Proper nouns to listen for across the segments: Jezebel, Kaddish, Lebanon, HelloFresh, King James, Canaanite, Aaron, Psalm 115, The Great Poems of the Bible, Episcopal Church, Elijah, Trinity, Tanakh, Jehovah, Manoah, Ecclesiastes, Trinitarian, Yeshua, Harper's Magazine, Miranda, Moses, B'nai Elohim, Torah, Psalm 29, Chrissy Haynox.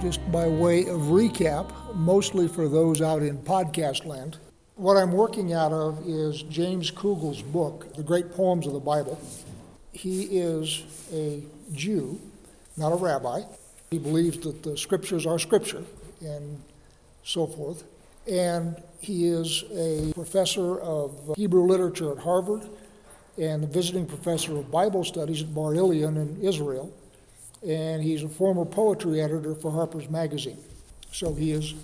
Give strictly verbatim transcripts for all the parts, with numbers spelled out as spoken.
just by way of recap, mostly for those out in podcast land. What I'm working out of is James Kugel's book, The Great Poems of the Bible. He is a Jew, not a rabbi. He believes that the scriptures are scripture and so forth. And he is a professor of Hebrew literature at Harvard and a visiting professor of Bible studies at Bar Ilan in Israel. And he's a former poetry editor for Harper's Magazine. So he is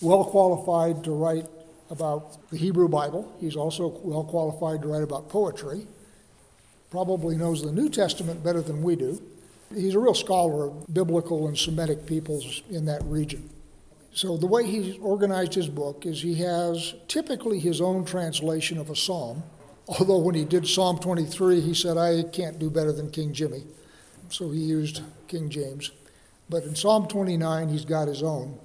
well qualified to write about the Hebrew Bible. He's also well qualified to write about poetry. Probably knows the New Testament better than we do. He's a real scholar of biblical and Semitic peoples in that region. So the way he's organized his book is he has typically his own translation of a psalm, although when he did Psalm twenty-three, he said, I can't do better than King Jimmy. So he used King James. But in Psalm twenty-nine, he's got his own.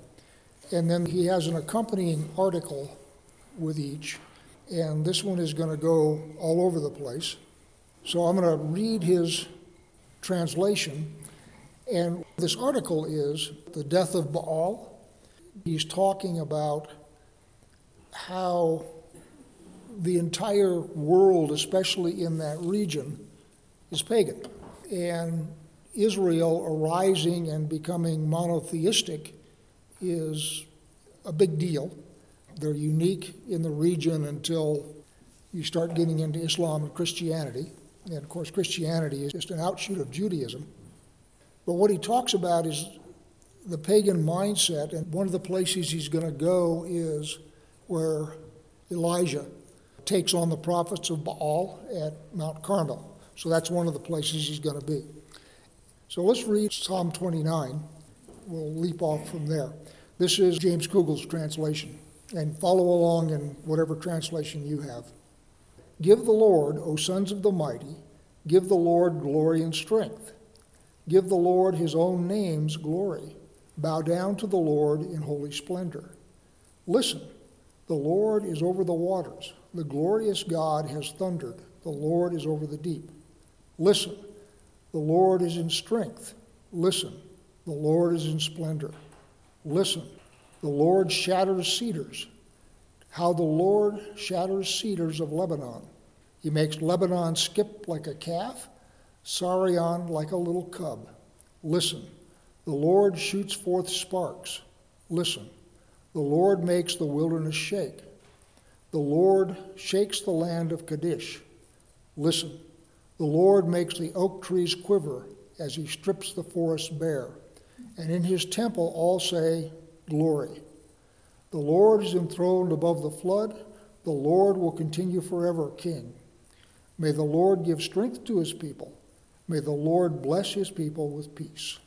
And then he has an accompanying article with each. And this one is going to go all over the place. So I'm going to read his translation. And this article is The Death of Baal. He's talking about how the entire world, especially in that region, is pagan. And Israel arising and becoming monotheistic is a big deal. They're unique in the region until you start getting into Islam and Christianity. And of course, Christianity is just an outshoot of Judaism. But what he talks about is the pagan mindset, and one of the places he's going to go is where Elijah takes on the prophets of Baal at Mount Carmel. So that's one of the places he's going to be. So let's read Psalm twenty-nine. We'll leap off from there. This is James Kugel's translation, and follow along in whatever translation you have. Give the Lord, O sons of the mighty, give the Lord glory and strength. Give the Lord his own name's glory. Bow down to the Lord in holy splendor. Listen, the Lord is over the waters. The glorious God has thundered. The Lord is over the deep. Listen, the Lord is in strength. Listen, the Lord is in splendor. Listen, the Lord shatters cedars. How the Lord shatters cedars of Lebanon. He makes Lebanon skip like a calf, Sarion like a little cub. Listen. The Lord shoots forth sparks. Listen. The Lord makes the wilderness shake. The Lord shakes the land of Kaddish. Listen. The Lord makes the oak trees quiver as he strips the forest bare. And in his temple all say, glory. The Lord is enthroned above the flood. The Lord will continue forever king. May the Lord give strength to his people. May the Lord bless his people with peace.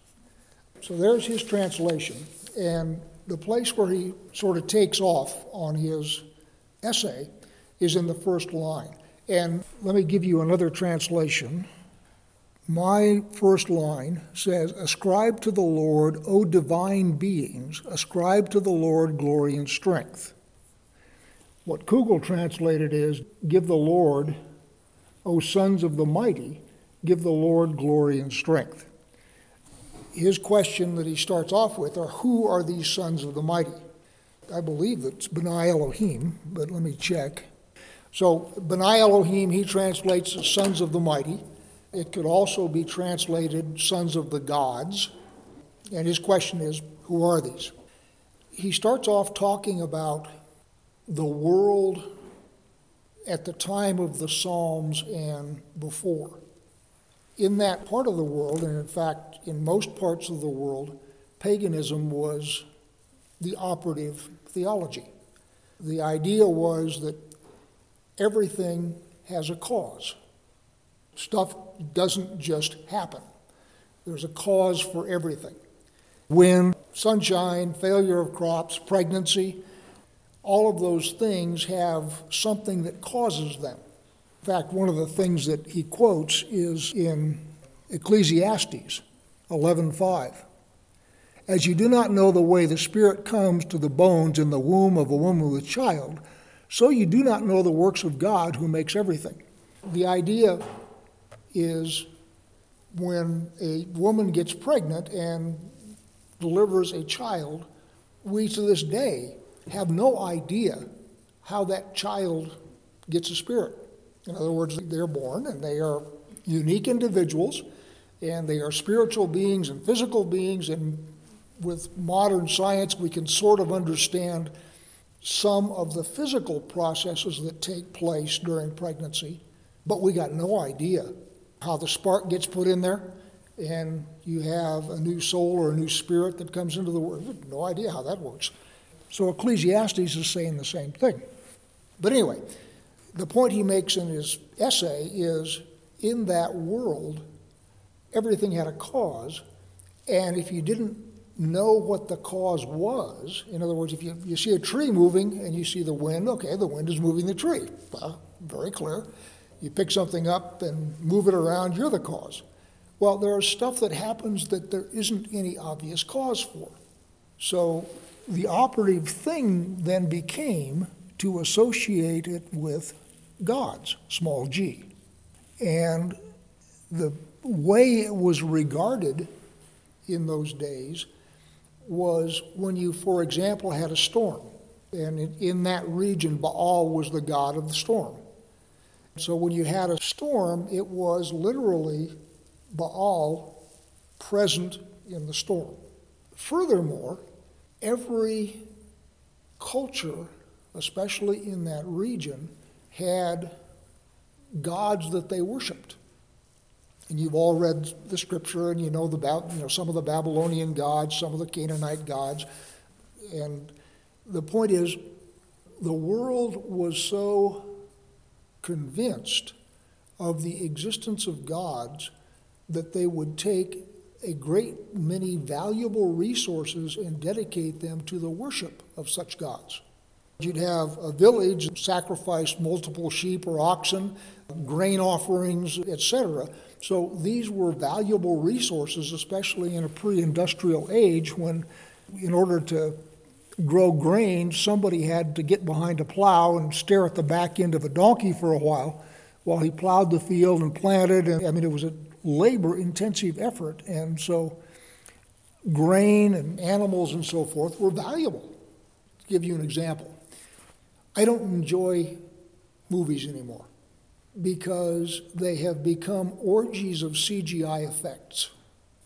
So there's his translation, and the place where he sort of takes off on his essay is in the first line. And let me give you another translation. My first line says, ascribe to the Lord, O divine beings, ascribe to the Lord glory and strength. What Kugel translated is, give the Lord, O sons of the mighty, give the Lord glory and strength. His question that he starts off with are, who are these sons of the mighty? I believe that's B'nai Elohim, but let me check. So B'nai Elohim, he translates as sons of the mighty. It could also be translated sons of the gods. And his question is, who are these? He starts off talking about the world at the time of the Psalms and before. In that part of the world, and in fact, in most parts of the world, paganism was the operative theology. The idea was that everything has a cause. Stuff doesn't just happen. There's a cause for everything. Wind, sunshine, failure of crops, pregnancy, all of those things have something that causes them. In fact, one of the things that he quotes is in Ecclesiastes eleven five. As you do not know the way the Spirit comes to the bones in the womb of a woman with child, so you do not know the works of God who makes everything. The idea is when a woman gets pregnant and delivers a child, we to this day have no idea how that child gets a spirit. In other words, they're born and they are unique individuals, and they are spiritual beings and physical beings, and with modern science we can sort of understand some of the physical processes that take place during pregnancy, but we got no idea how the spark gets put in there and you have a new soul or a new spirit that comes into the world. No idea how that works. So Ecclesiastes is saying the same thing. But anyway, the point he makes in his essay is, in that world, everything had a cause, and if you didn't know what the cause was, in other words, if you, you see a tree moving and you see the wind, okay, the wind is moving the tree. Well, very clear. You pick something up and move it around, you're the cause. Well, there is stuff that happens that there isn't any obvious cause for. So the operative thing then became to associate it with gods, small g. And the way it was regarded in those days was when you, for example, had a storm. And in that region, Baal was the god of the storm. So when you had a storm, it was literally Baal present in the storm. Furthermore, every culture, especially in that region, had gods that they worshipped. And you've all read the scripture, and you know, the, you know some of the Babylonian gods, some of the Canaanite gods. And the point is, the world was so convinced of the existence of gods that they would take a great many valuable resources and dedicate them to the worship of such gods. You'd have a village sacrifice multiple sheep or oxen, grain offerings, et cetera. So these were valuable resources, especially in a pre-industrial age when, in order to grow grain, somebody had to get behind a plow and stare at the back end of a donkey for a while while he plowed the field and planted. And I mean, it was a labor-intensive effort, and so grain and animals and so forth were valuable. To give you an example, I don't enjoy movies anymore because they have become orgies of C G I effects.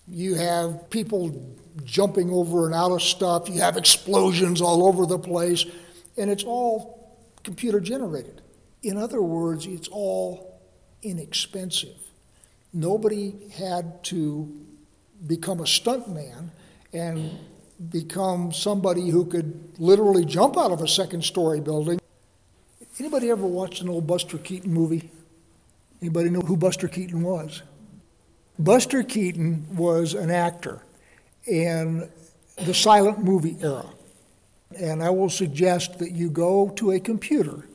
You have people jumping over and out of stuff, you have explosions all over the place, and it's all computer generated. In other words, it's all inexpensive. Nobody had to become a stuntman and become somebody who could literally jump out of a second-story building. Anybody ever watched an old Buster Keaton movie? Anybody know who Buster Keaton was? Buster Keaton was an actor in the silent movie era. And I will suggest that you go to a computer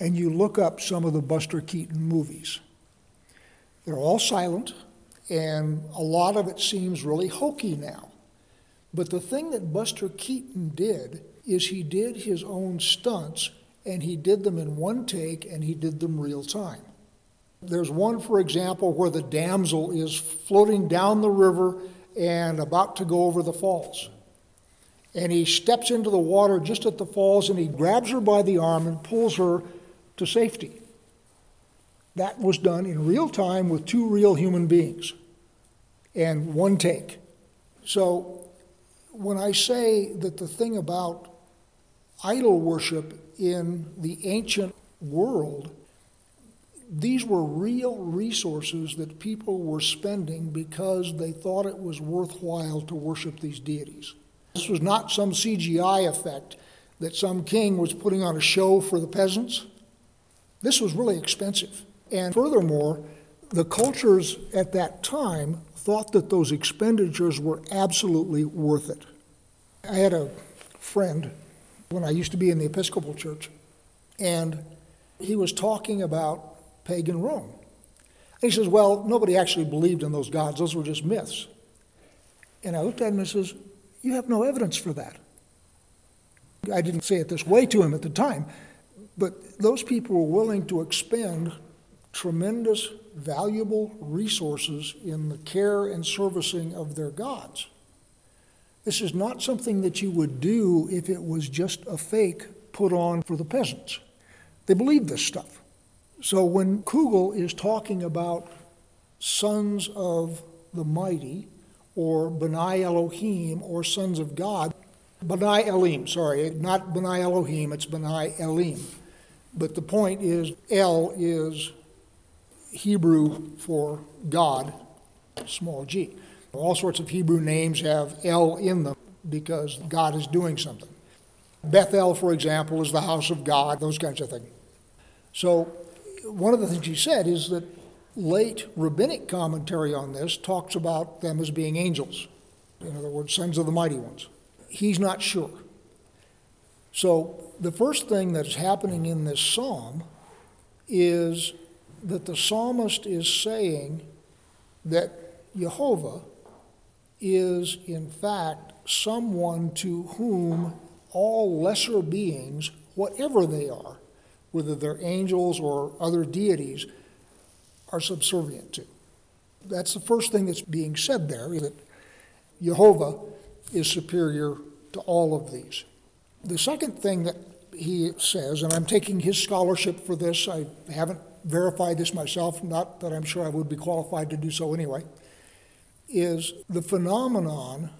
and you look up some of the Buster Keaton movies. They're all silent, and a lot of it seems really hokey now. But the thing that Buster Keaton did is he did his own stunts, and he did them in one take, and he did them real time. There's one, for example, where the damsel is floating down the river and about to go over the falls. And he steps into the water just at the falls, and he grabs her by the arm and pulls her to safety. That was done in real time with two real human beings and one take. So when I say that the thing about idol worship in the ancient world, these were real resources that people were spending because they thought it was worthwhile to worship these deities. This was not some C G I effect that some king was putting on a show for the peasants. This was really expensive. And furthermore, the cultures at that time thought that those expenditures were absolutely worth it. I had a friend when I used to be in the Episcopal Church, and he was talking about pagan Rome. And he says, well, nobody actually believed in those gods. Those were just myths. And I looked at him and says, you have no evidence for that. I didn't say it this way to him at the time, but those people were willing to expend tremendous, valuable resources in the care and servicing of their gods. This is not something that you would do if it was just a fake put on for the peasants. They believed this stuff. So when Kugel is talking about sons of the mighty, or B'nai Elohim, or sons of God, B'nai Elohim, sorry, not B'nai Elohim, it's B'nai Elohim. But the point is, El is Hebrew for God, small g. All sorts of Hebrew names have El in them because God is doing something. Bethel, for example, is the house of God, those kinds of things. So one of the things he said is that late rabbinic commentary on this talks about them as being angels. In other words, sons of the mighty ones. He's not sure. So the first thing that's happening in this psalm is that the psalmist is saying that Jehovah is in fact someone to whom all lesser beings, whatever they are, whether they're angels or other deities, are subservient to. That's the first thing that's being said there, that Jehovah is superior to all of these. The second thing that he says, and I'm taking his scholarship for this, I haven't verified this myself, not that I'm sure I would be qualified to do so anyway, is the phenomenon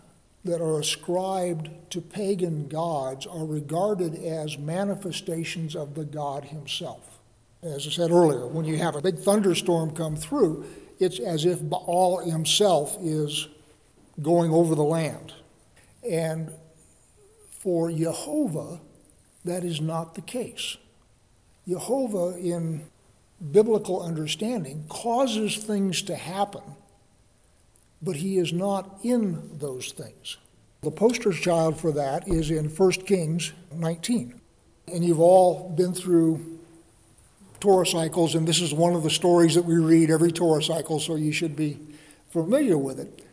that are ascribed to pagan gods are regarded as manifestations of the God himself. As I said earlier, when you have a big thunderstorm come through, it's as if Baal himself is going over the land. And for Jehovah, that is not the case. Jehovah, in biblical understanding, causes things to happen, but he is not in those things. The poster child for that is in First Kings nineteen. And you've all been through Torah cycles, and this is one of the stories that we read every Torah cycle, so you should be familiar with it.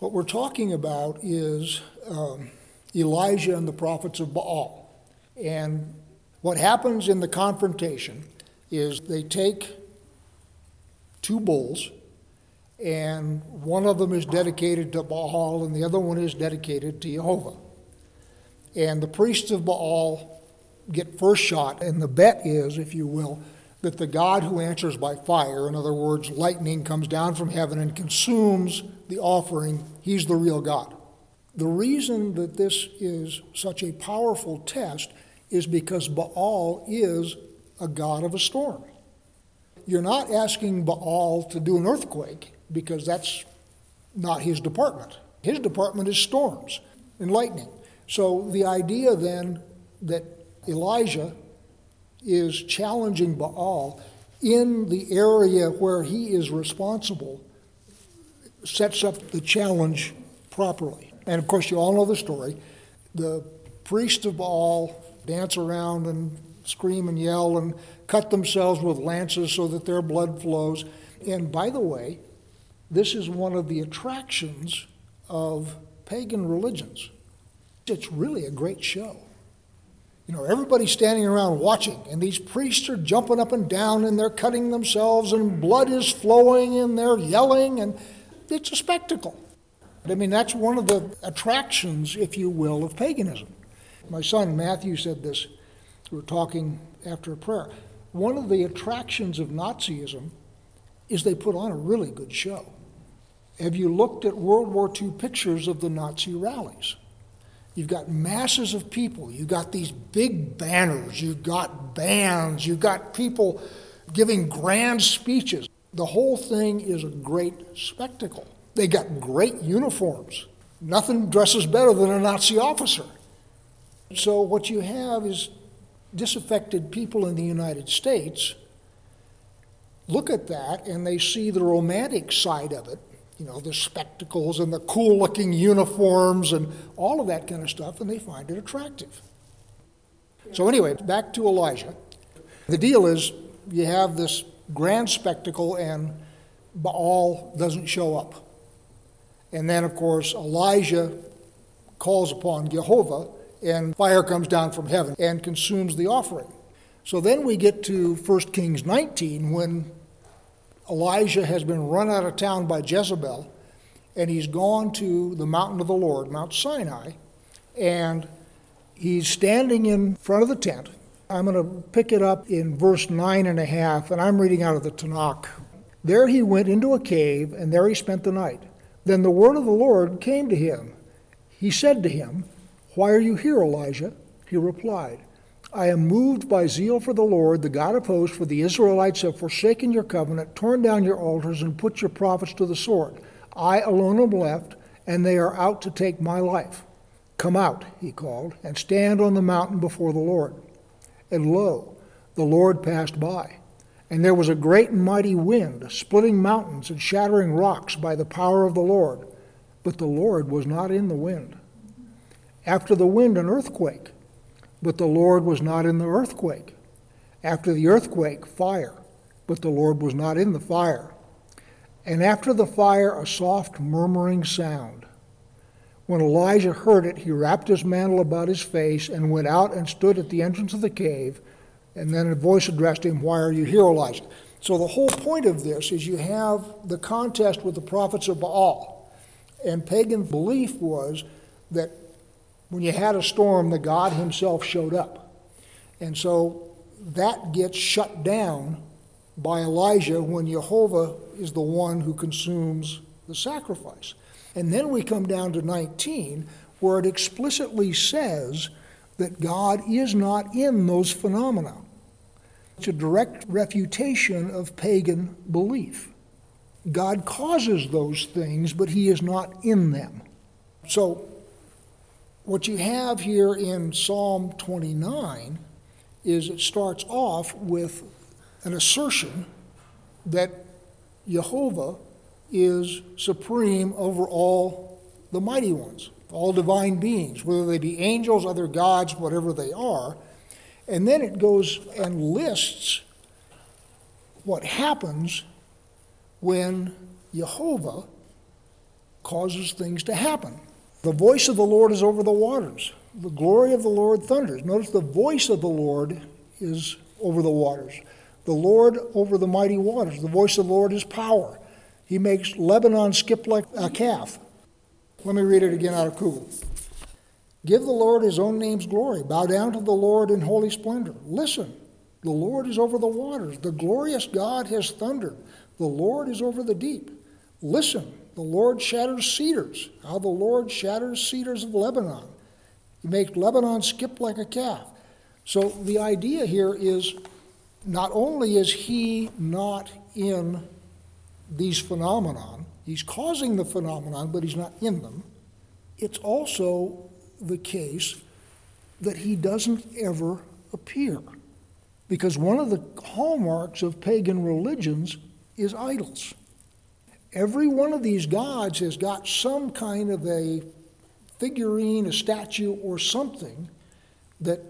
What we're talking about is um, Elijah and the prophets of Baal. And what happens in the confrontation is they take two bulls, and one of them is dedicated to Baal and the other one is dedicated to Jehovah. And the priests of Baal get first shot, and the bet is, if you will, that the God who answers by fire, in other words, lightning comes down from heaven and consumes the offering, he's the real God. The reason that this is such a powerful test is because Baal is a god of a storm. You're not asking Baal to do an earthquake, because that's not his department. His department is storms and lightning. So the idea then that Elijah is challenging Baal in the area where he is responsible sets up the challenge properly. And of course, you all know the story. The priests of Baal dance around and scream and yell and cut themselves with lances so that their blood flows. And by the way, this is one of the attractions of pagan religions. It's really a great show. You know, everybody's standing around watching, and these priests are jumping up and down, and they're cutting themselves, and blood is flowing, and they're yelling, and it's a spectacle. I mean, that's one of the attractions, if you will, of paganism. My son Matthew said this. We were talking after a prayer. One of the attractions of Nazism is they put on a really good show. Have you looked at World War Two pictures of the Nazi rallies? You've got masses of people. You've got these big banners. You've got bands. You've got people giving grand speeches. The whole thing is a great spectacle. They got great uniforms. Nothing dresses better than a Nazi officer. So what you have is disaffected people in the United States look at that and they see the romantic side of it. You know, the spectacles and the cool-looking uniforms and all of that kind of stuff, and they find it attractive. So anyway, back to Elijah. The deal is you have this grand spectacle and Baal doesn't show up. And then, of course, Elijah calls upon Jehovah, and fire comes down from heaven and consumes the offering. So then we get to First Kings nineteen when Elijah has been run out of town by Jezebel, and he's gone to the mountain of the Lord, Mount Sinai, and he's standing in front of the tent. I'm going to pick it up in verse nine and a half, and I'm reading out of the Tanakh. There he went into a cave, and there he spent the night. Then the word of the Lord came to him. He said to him, "Why are you here, Elijah?" He replied, "I am moved by zeal for the Lord, the God of hosts, for the Israelites have forsaken your covenant, torn down your altars, and put your prophets to the sword. I alone am left, and they are out to take my life. Come out," he called, "and stand on the mountain before the Lord." And lo, the Lord passed by, and there was a great and mighty wind, splitting mountains and shattering rocks by the power of the Lord. But the Lord was not in the wind. After the wind, an earthquake. But the Lord was not in the earthquake. After the earthquake, fire, but the Lord was not in the fire. And after the fire, a soft murmuring sound. When Elijah heard it, he wrapped his mantle about his face and went out and stood at the entrance of the cave. And then a voice addressed him, "Why are you here, Elijah?" So the whole point of this is you have the contest with the prophets of Baal. And pagan belief was that when you had a storm, the God himself showed up. And so that gets shut down by Elijah when Jehovah is the one who consumes the sacrifice. And then we come down to nineteen, where it explicitly says that God is not in those phenomena. It's a direct refutation of pagan belief. God causes those things, but he is not in them. So what you have here in Psalm twenty-nine is it starts off with an assertion that Jehovah is supreme over all the mighty ones, all divine beings, whether they be angels, other gods, whatever they are. And then it goes and lists what happens when Jehovah causes things to happen. The voice of the Lord is over the waters. The glory of the Lord thunders. Notice the voice of the Lord is over the waters. The Lord over the mighty waters. The voice of the Lord is power. He makes Lebanon skip like a calf. Let me read it again out of Kugel. Give the Lord his own name's glory. Bow down to the Lord in holy splendor. Listen, the Lord is over the waters. The glorious God has thundered. The Lord is over the deep. Listen. The Lord shatters cedars. How the Lord shatters cedars of Lebanon. He makes Lebanon skip like a calf. So the idea here is not only is he not in these phenomenon, he's causing the phenomenon, but he's not in them. It's also the case that he doesn't ever appear. Because one of the hallmarks of pagan religions is idols. Every one of these gods has got some kind of a figurine, a statue, or something that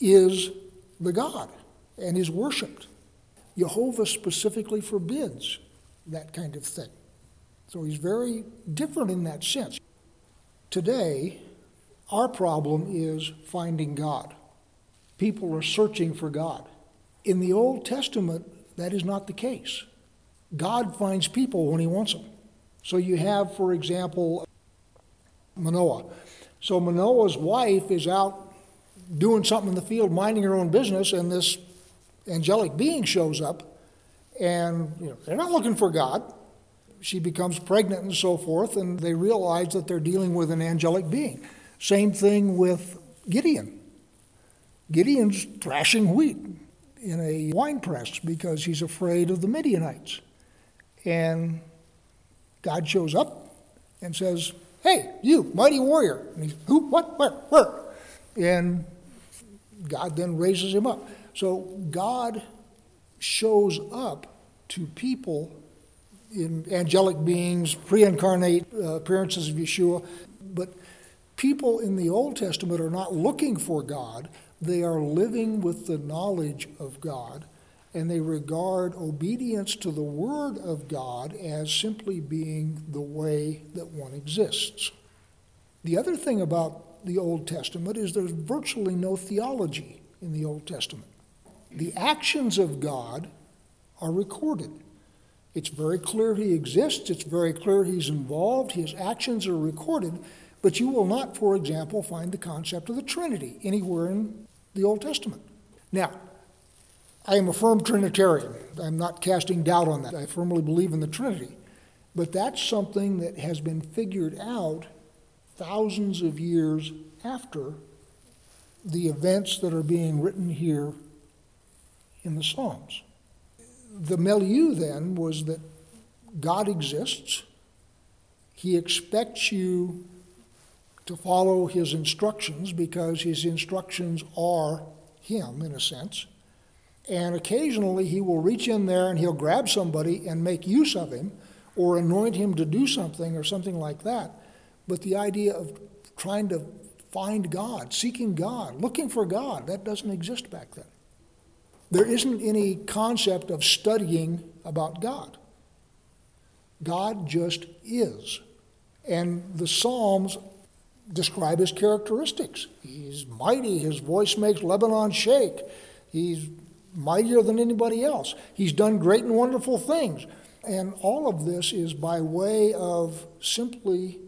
is the god and is worshipped. Jehovah specifically forbids that kind of thing. So he's very different in that sense. Today, our problem is finding God. People are searching for God. In the Old Testament, that is not the case. God finds people when he wants them. So you have, for example, Manoah. So Manoah's wife is out doing something in the field, minding her own business, and this angelic being shows up, and you know, they're not looking for God. She becomes pregnant and so forth, and they realize that they're dealing with an angelic being. Same thing with Gideon. Gideon's thrashing wheat in a wine press because he's afraid of the Midianites. And God shows up and says, "Hey, you, mighty warrior." And he's, "Who, what, where, where?" And God then raises him up. So God shows up to people in angelic beings, pre-incarnate appearances of Yeshua. But people in the Old Testament are not looking for God. They are living with the knowledge of God, and they regard obedience to the word of God as simply being the way that one exists. The other thing about the Old Testament is there's virtually no theology in the Old Testament. The actions of God are recorded. It's very clear he exists. It's very clear he's involved. His actions are recorded. But you will not, for example, find the concept of the Trinity anywhere in the Old Testament. Now, I am a firm Trinitarian. I'm not casting doubt on that. I firmly believe in the Trinity. But that's something that has been figured out thousands of years after the events that are being written here in the Psalms. The milieu then was that God exists. He expects you to follow his instructions because his instructions are him, in a sense. And occasionally he will reach in there and he'll grab somebody and make use of him or anoint him to do something or something like that. But the idea of trying to find God, seeking God, looking for God, that doesn't exist back then. There isn't any concept of studying about God. God just is. And the Psalms describe his characteristics. He's mighty. His voice makes Lebanon shake. He's mightier than anybody else. He's done great and wonderful things. And all of this is by way of simply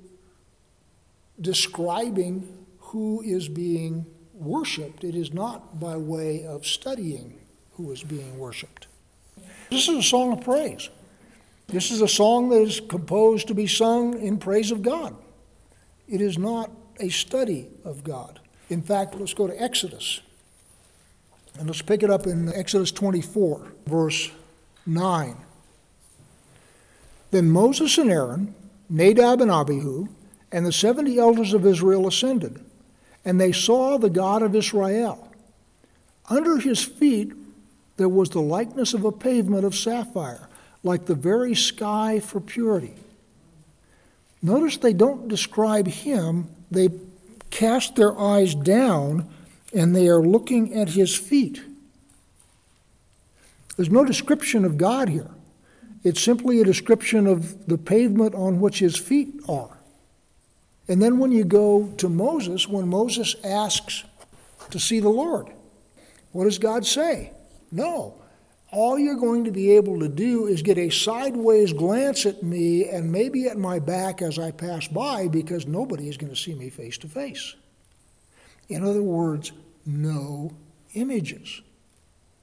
describing who is being worshipped. It is not by way of studying who is being worshipped. This is a song of praise. This is a song that is composed to be sung in praise of God. It is not a study of God. In fact, let's go to Exodus. And let's pick it up in Exodus twenty-four, verse nine. Then Moses and Aaron, Nadab and Abihu, and the seventy elders of Israel ascended, and they saw the God of Israel. Under his feet there was the likeness of a pavement of sapphire, like the very sky for purity. Notice they don't describe him. They cast their eyes down, and they are looking at his feet. There's no description of God here. It's simply a description of the pavement on which his feet are. And then when you go to Moses, when Moses asks to see the Lord, what does God say? No. All you're going to be able to do is get a sideways glance at me and maybe at my back as I pass by, because nobody is going to see me face to face. In other words, no images.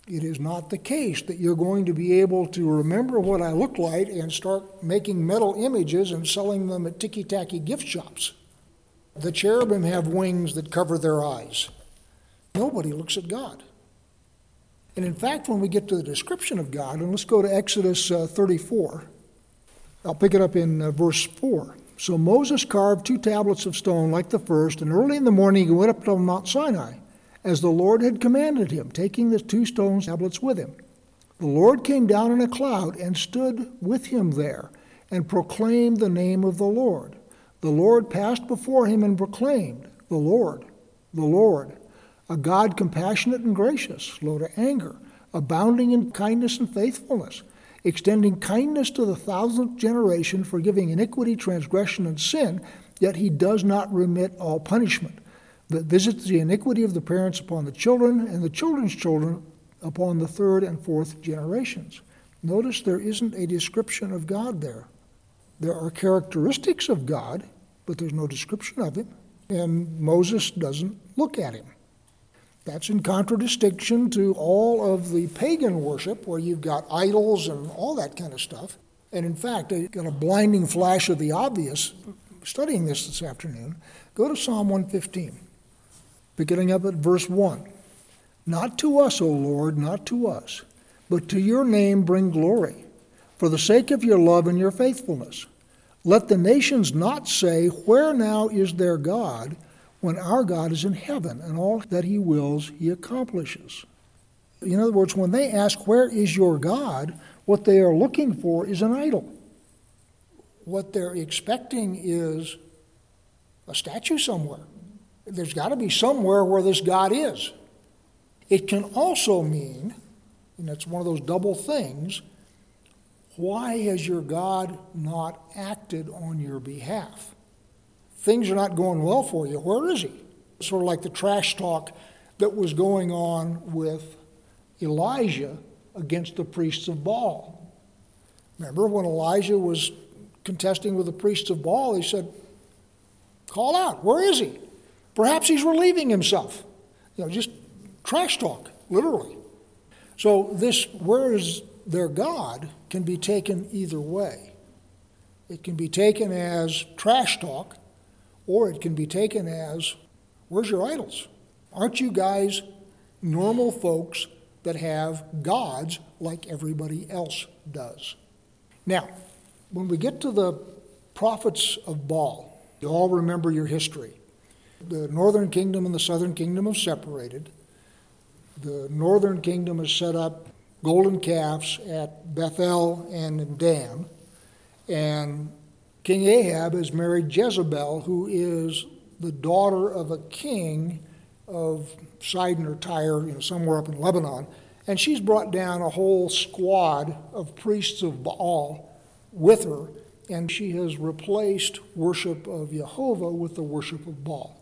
It is not the case that you're going to be able to remember what I look like and start making metal images and selling them at ticky-tacky gift shops. The cherubim have wings that cover their eyes. Nobody looks at God. And in fact, when we get to the description of God, and let's go to Exodus uh, thirty-four. I'll pick it up in uh, verse four. So Moses carved two tablets of stone like the first, and early in the morning he went up to Mount Sinai, as the Lord had commanded him, taking the two stone tablets with him. The Lord came down in a cloud and stood with him there, and proclaimed the name of the Lord. The Lord passed before him and proclaimed, The Lord, the Lord, a God compassionate and gracious, slow to anger, abounding in kindness and faithfulness, extending kindness to the thousandth generation, forgiving iniquity, transgression, and sin, yet he does not remit all punishment, that visits the iniquity of the parents upon the children and the children's children upon the third and fourth generations. Notice there isn't a description of God there. There are characteristics of God, but there's no description of him, and Moses doesn't look at him. That's in contradistinction to all of the pagan worship where you've got idols and all that kind of stuff. And in fact, I got a blinding flash of the obvious studying this this afternoon. Go to Psalm one fifteen. Beginning up at verse one. Not to us, O Lord, not to us, but to your name bring glory, for the sake of your love and your faithfulness. Let the nations not say, Where now is their God, when our God is in heaven, and all that he wills he accomplishes. In other words, when they ask, Where is your God, what they are looking for is an idol. What they're expecting is a statue somewhere. There's got to be somewhere where this God is. It can also mean, and that's one of those double things, why has your God not acted on your behalf? Things are not going well for you. Where is he? Sort of like the trash talk that was going on with Elijah against the priests of Baal. Remember when Elijah was contesting with the priests of Baal, he said, call out, where is he? Perhaps he's relieving himself. You know, just trash talk, literally. So this, where is their God, can be taken either way. It can be taken as trash talk, or it can be taken as, where's your idols? Aren't you guys normal folks that have gods like everybody else does? Now, when we get to the prophets of Baal, you all remember your history. The northern kingdom and the southern kingdom have separated. The northern kingdom has set up golden calves at Bethel and in Dan. And King Ahab has married Jezebel, who is the daughter of a king of Sidon or Tyre, you know, somewhere up in Lebanon. And she's brought down a whole squad of priests of Baal with her, and she has replaced worship of Jehovah with the worship of Baal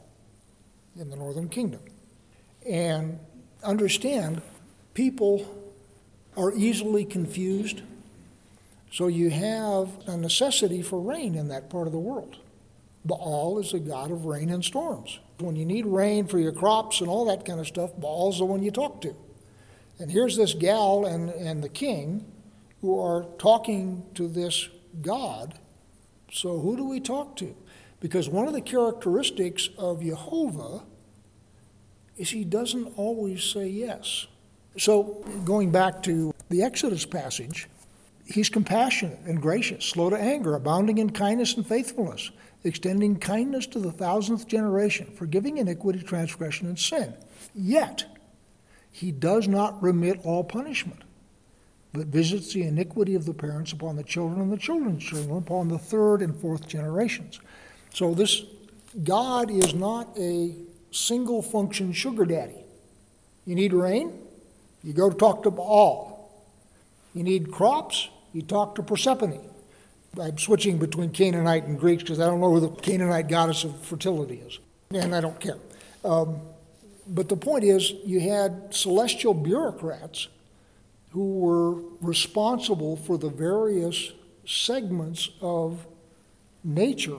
in the northern kingdom. And understand, people are easily confused, so you have a necessity for rain in that part of the world. Baal is the god of rain and storms. When you need rain for your crops and all that kind of stuff, Baal's the one you talk to. And here's this gal and, and the king who are talking to this God. So who do we talk to? Because one of the characteristics of Jehovah is he doesn't always say yes. So going back to the Exodus passage, he's compassionate and gracious, slow to anger, abounding in kindness and faithfulness, extending kindness to the thousandth generation, forgiving iniquity, transgression, and sin. Yet, he does not remit all punishment, but visits the iniquity of the parents upon the children and the children's children upon the third and fourth generations. So this God is not a single function sugar daddy. You need rain? You go talk to Baal. You need crops? You talk to Persephone. I'm switching between Canaanite and Greeks because I don't know who the Canaanite goddess of fertility is, and I don't care. Um, but the point is, you had celestial bureaucrats who were responsible for the various segments of nature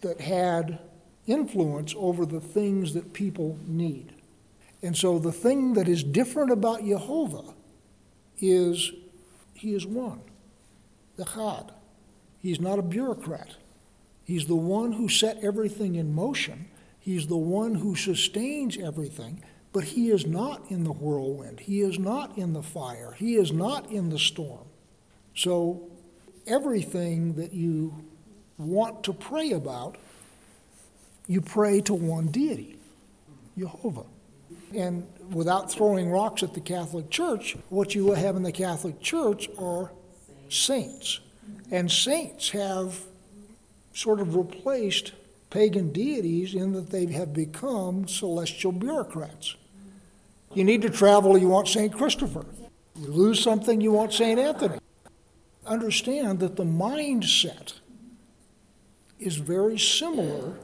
that had influence over the things that people need. And so the thing that is different about Jehovah is he is one, the Chad. He's not a bureaucrat. He's the one who set everything in motion. He's the one who sustains everything. But he is not in the whirlwind. He is not in the fire. He is not in the storm. So everything that you want to pray about, you pray to one deity, Jehovah. And without throwing rocks at the Catholic Church, what you have in the Catholic Church are saints. And saints have sort of replaced pagan deities in that they have become celestial bureaucrats. You need to travel, you want Saint Christopher. You lose something, you want Saint Anthony. Understand that the mindset is very similar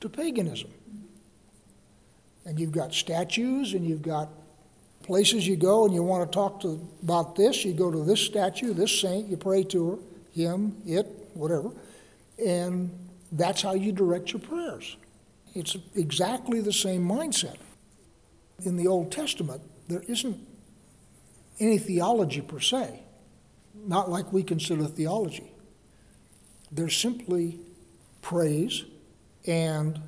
to paganism. And you've got statues, and you've got places you go and you want to talk to about this, you go to this statue, this saint, you pray to her, him, it, whatever, and that's how you direct your prayers. It's exactly the same mindset. In the Old Testament, there isn't any theology per se, not like we consider theology. There's simply praise and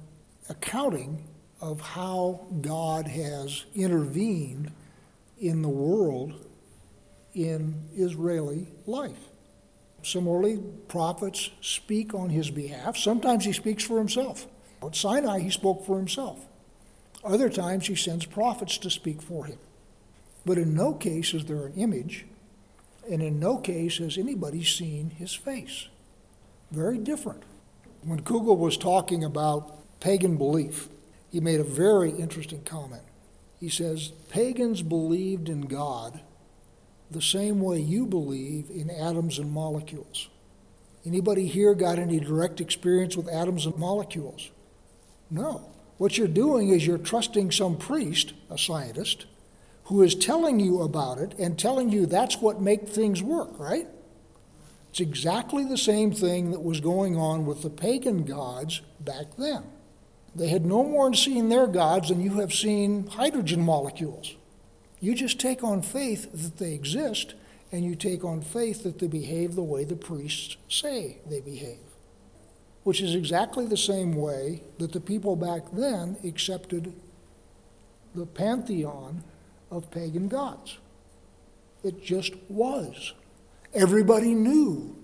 accounting of how God has intervened in the world in Israeli life. Similarly, prophets speak on his behalf. Sometimes he speaks for himself. At Sinai, he spoke for himself. Other times, he sends prophets to speak for him. But in no case is there an image, and in no case has anybody seen his face. Very different. When Kugel was talking about pagan belief, he made a very interesting comment. He says, pagans believed in God the same way you believe in atoms and molecules. Anybody here got any direct experience with atoms and molecules? No. What you're doing is you're trusting some priest, a scientist, who is telling you about it and telling you that's what makes things work, right? It's exactly the same thing that was going on with the pagan gods back then. They had no more seen their gods than you have seen hydrogen molecules. You just take on faith that they exist, and you take on faith that they behave the way the priests say they behave, which is exactly the same way that the people back then accepted the pantheon of pagan gods. It just was. Everybody knew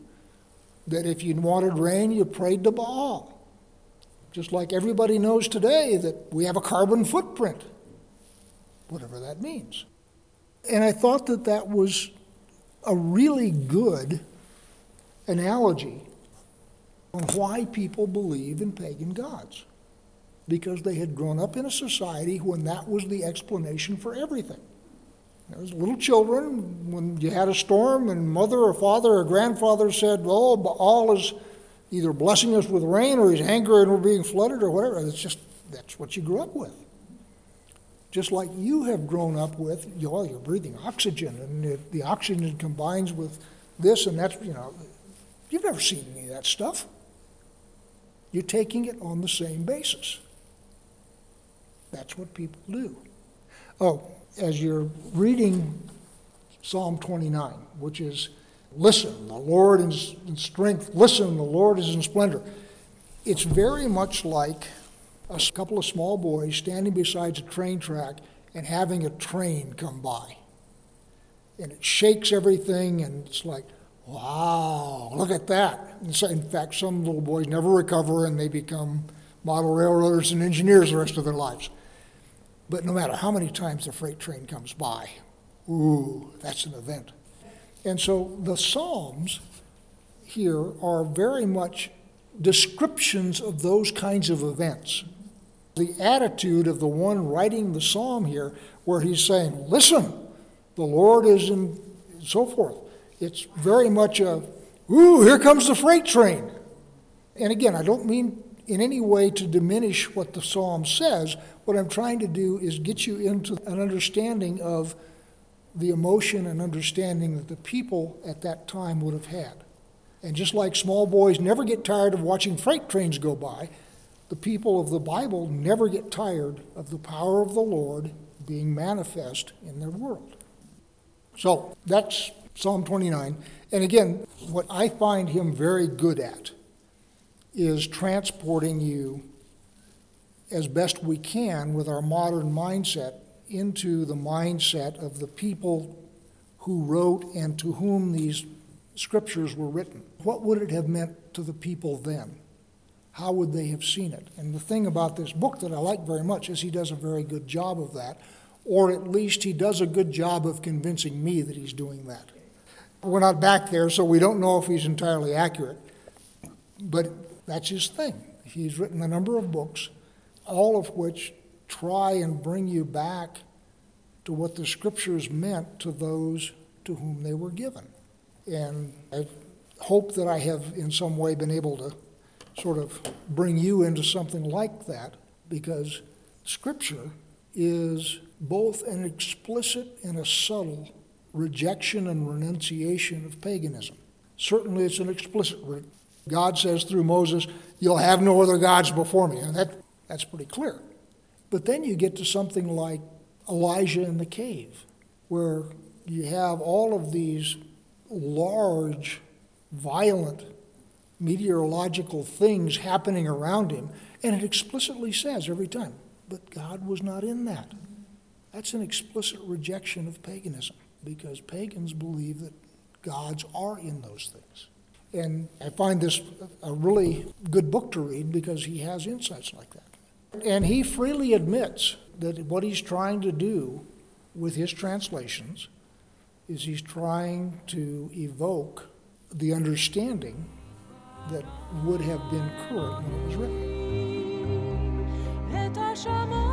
that if you wanted rain, you prayed to Baal. Just like everybody knows today that we have a carbon footprint, whatever that means. And I thought that that was a really good analogy on why people believe in pagan gods, because they had grown up in a society when that was the explanation for everything. As little children, when you had a storm and mother or father or grandfather said, "Oh, Baal is either blessing us with rain or he's angry and we're being flooded," or whatever. It's just, that's what you grew up with. Just like you have grown up with, you know, you're breathing oxygen and it, the oxygen combines with this and that's, you know, you've never seen any of that stuff. You're taking it on the same basis. That's what people do. Oh, as you're reading Psalm twenty-nine, which is, "Listen, the Lord is in strength. Listen, the Lord is in splendor." It's very much like a couple of small boys standing beside a train track and having a train come by. And it shakes everything, and it's like, wow, look at that. And so, in fact, some little boys never recover, and they become model railroaders and engineers the rest of their lives. But no matter how many times the freight train comes by, ooh, that's an event. And so the Psalms here are very much descriptions of those kinds of events. The attitude of the one writing the Psalm here, where he's saying, "Listen, the Lord is in," and so forth. It's very much a, ooh, here comes the freight train. And again, I don't mean in any way to diminish what the Psalm says. What I'm trying to do is get you into an understanding of the emotion and understanding that the people at that time would have had. And just like small boys never get tired of watching freight trains go by, the people of the Bible never get tired of the power of the Lord being manifest in their world. So that's Psalm twenty-nine. And again, what I find him very good at is transporting you as best we can with our modern mindset into the mindset of the people who wrote and to whom these scriptures were written. What would it have meant to the people then? How would they have seen it? And the thing about this book that I like very much is he does a very good job of that, or at least he does a good job of convincing me that he's doing that. We're not back there, so we don't know if he's entirely accurate, but that's his thing. He's written a number of books, all of which try and bring you back to what the scriptures meant to those to whom they were given. And I hope that I have in some way been able to sort of bring you into something like that, because scripture is both an explicit and a subtle rejection and renunciation of paganism. Certainly it's an explicit. Re- God says through Moses, "You'll have no other gods before me." And that, that's pretty clear. But then you get to something like Elijah in the cave, where you have all of these large, violent, meteorological things happening around him, and it explicitly says every time, but God was not in that. That's an explicit rejection of paganism, because pagans believe that gods are in those things. And I find this a really good book to read, because he has insights like that. And he freely admits that what he's trying to do with his translations is he's trying to evoke the understanding that would have been current when it was written.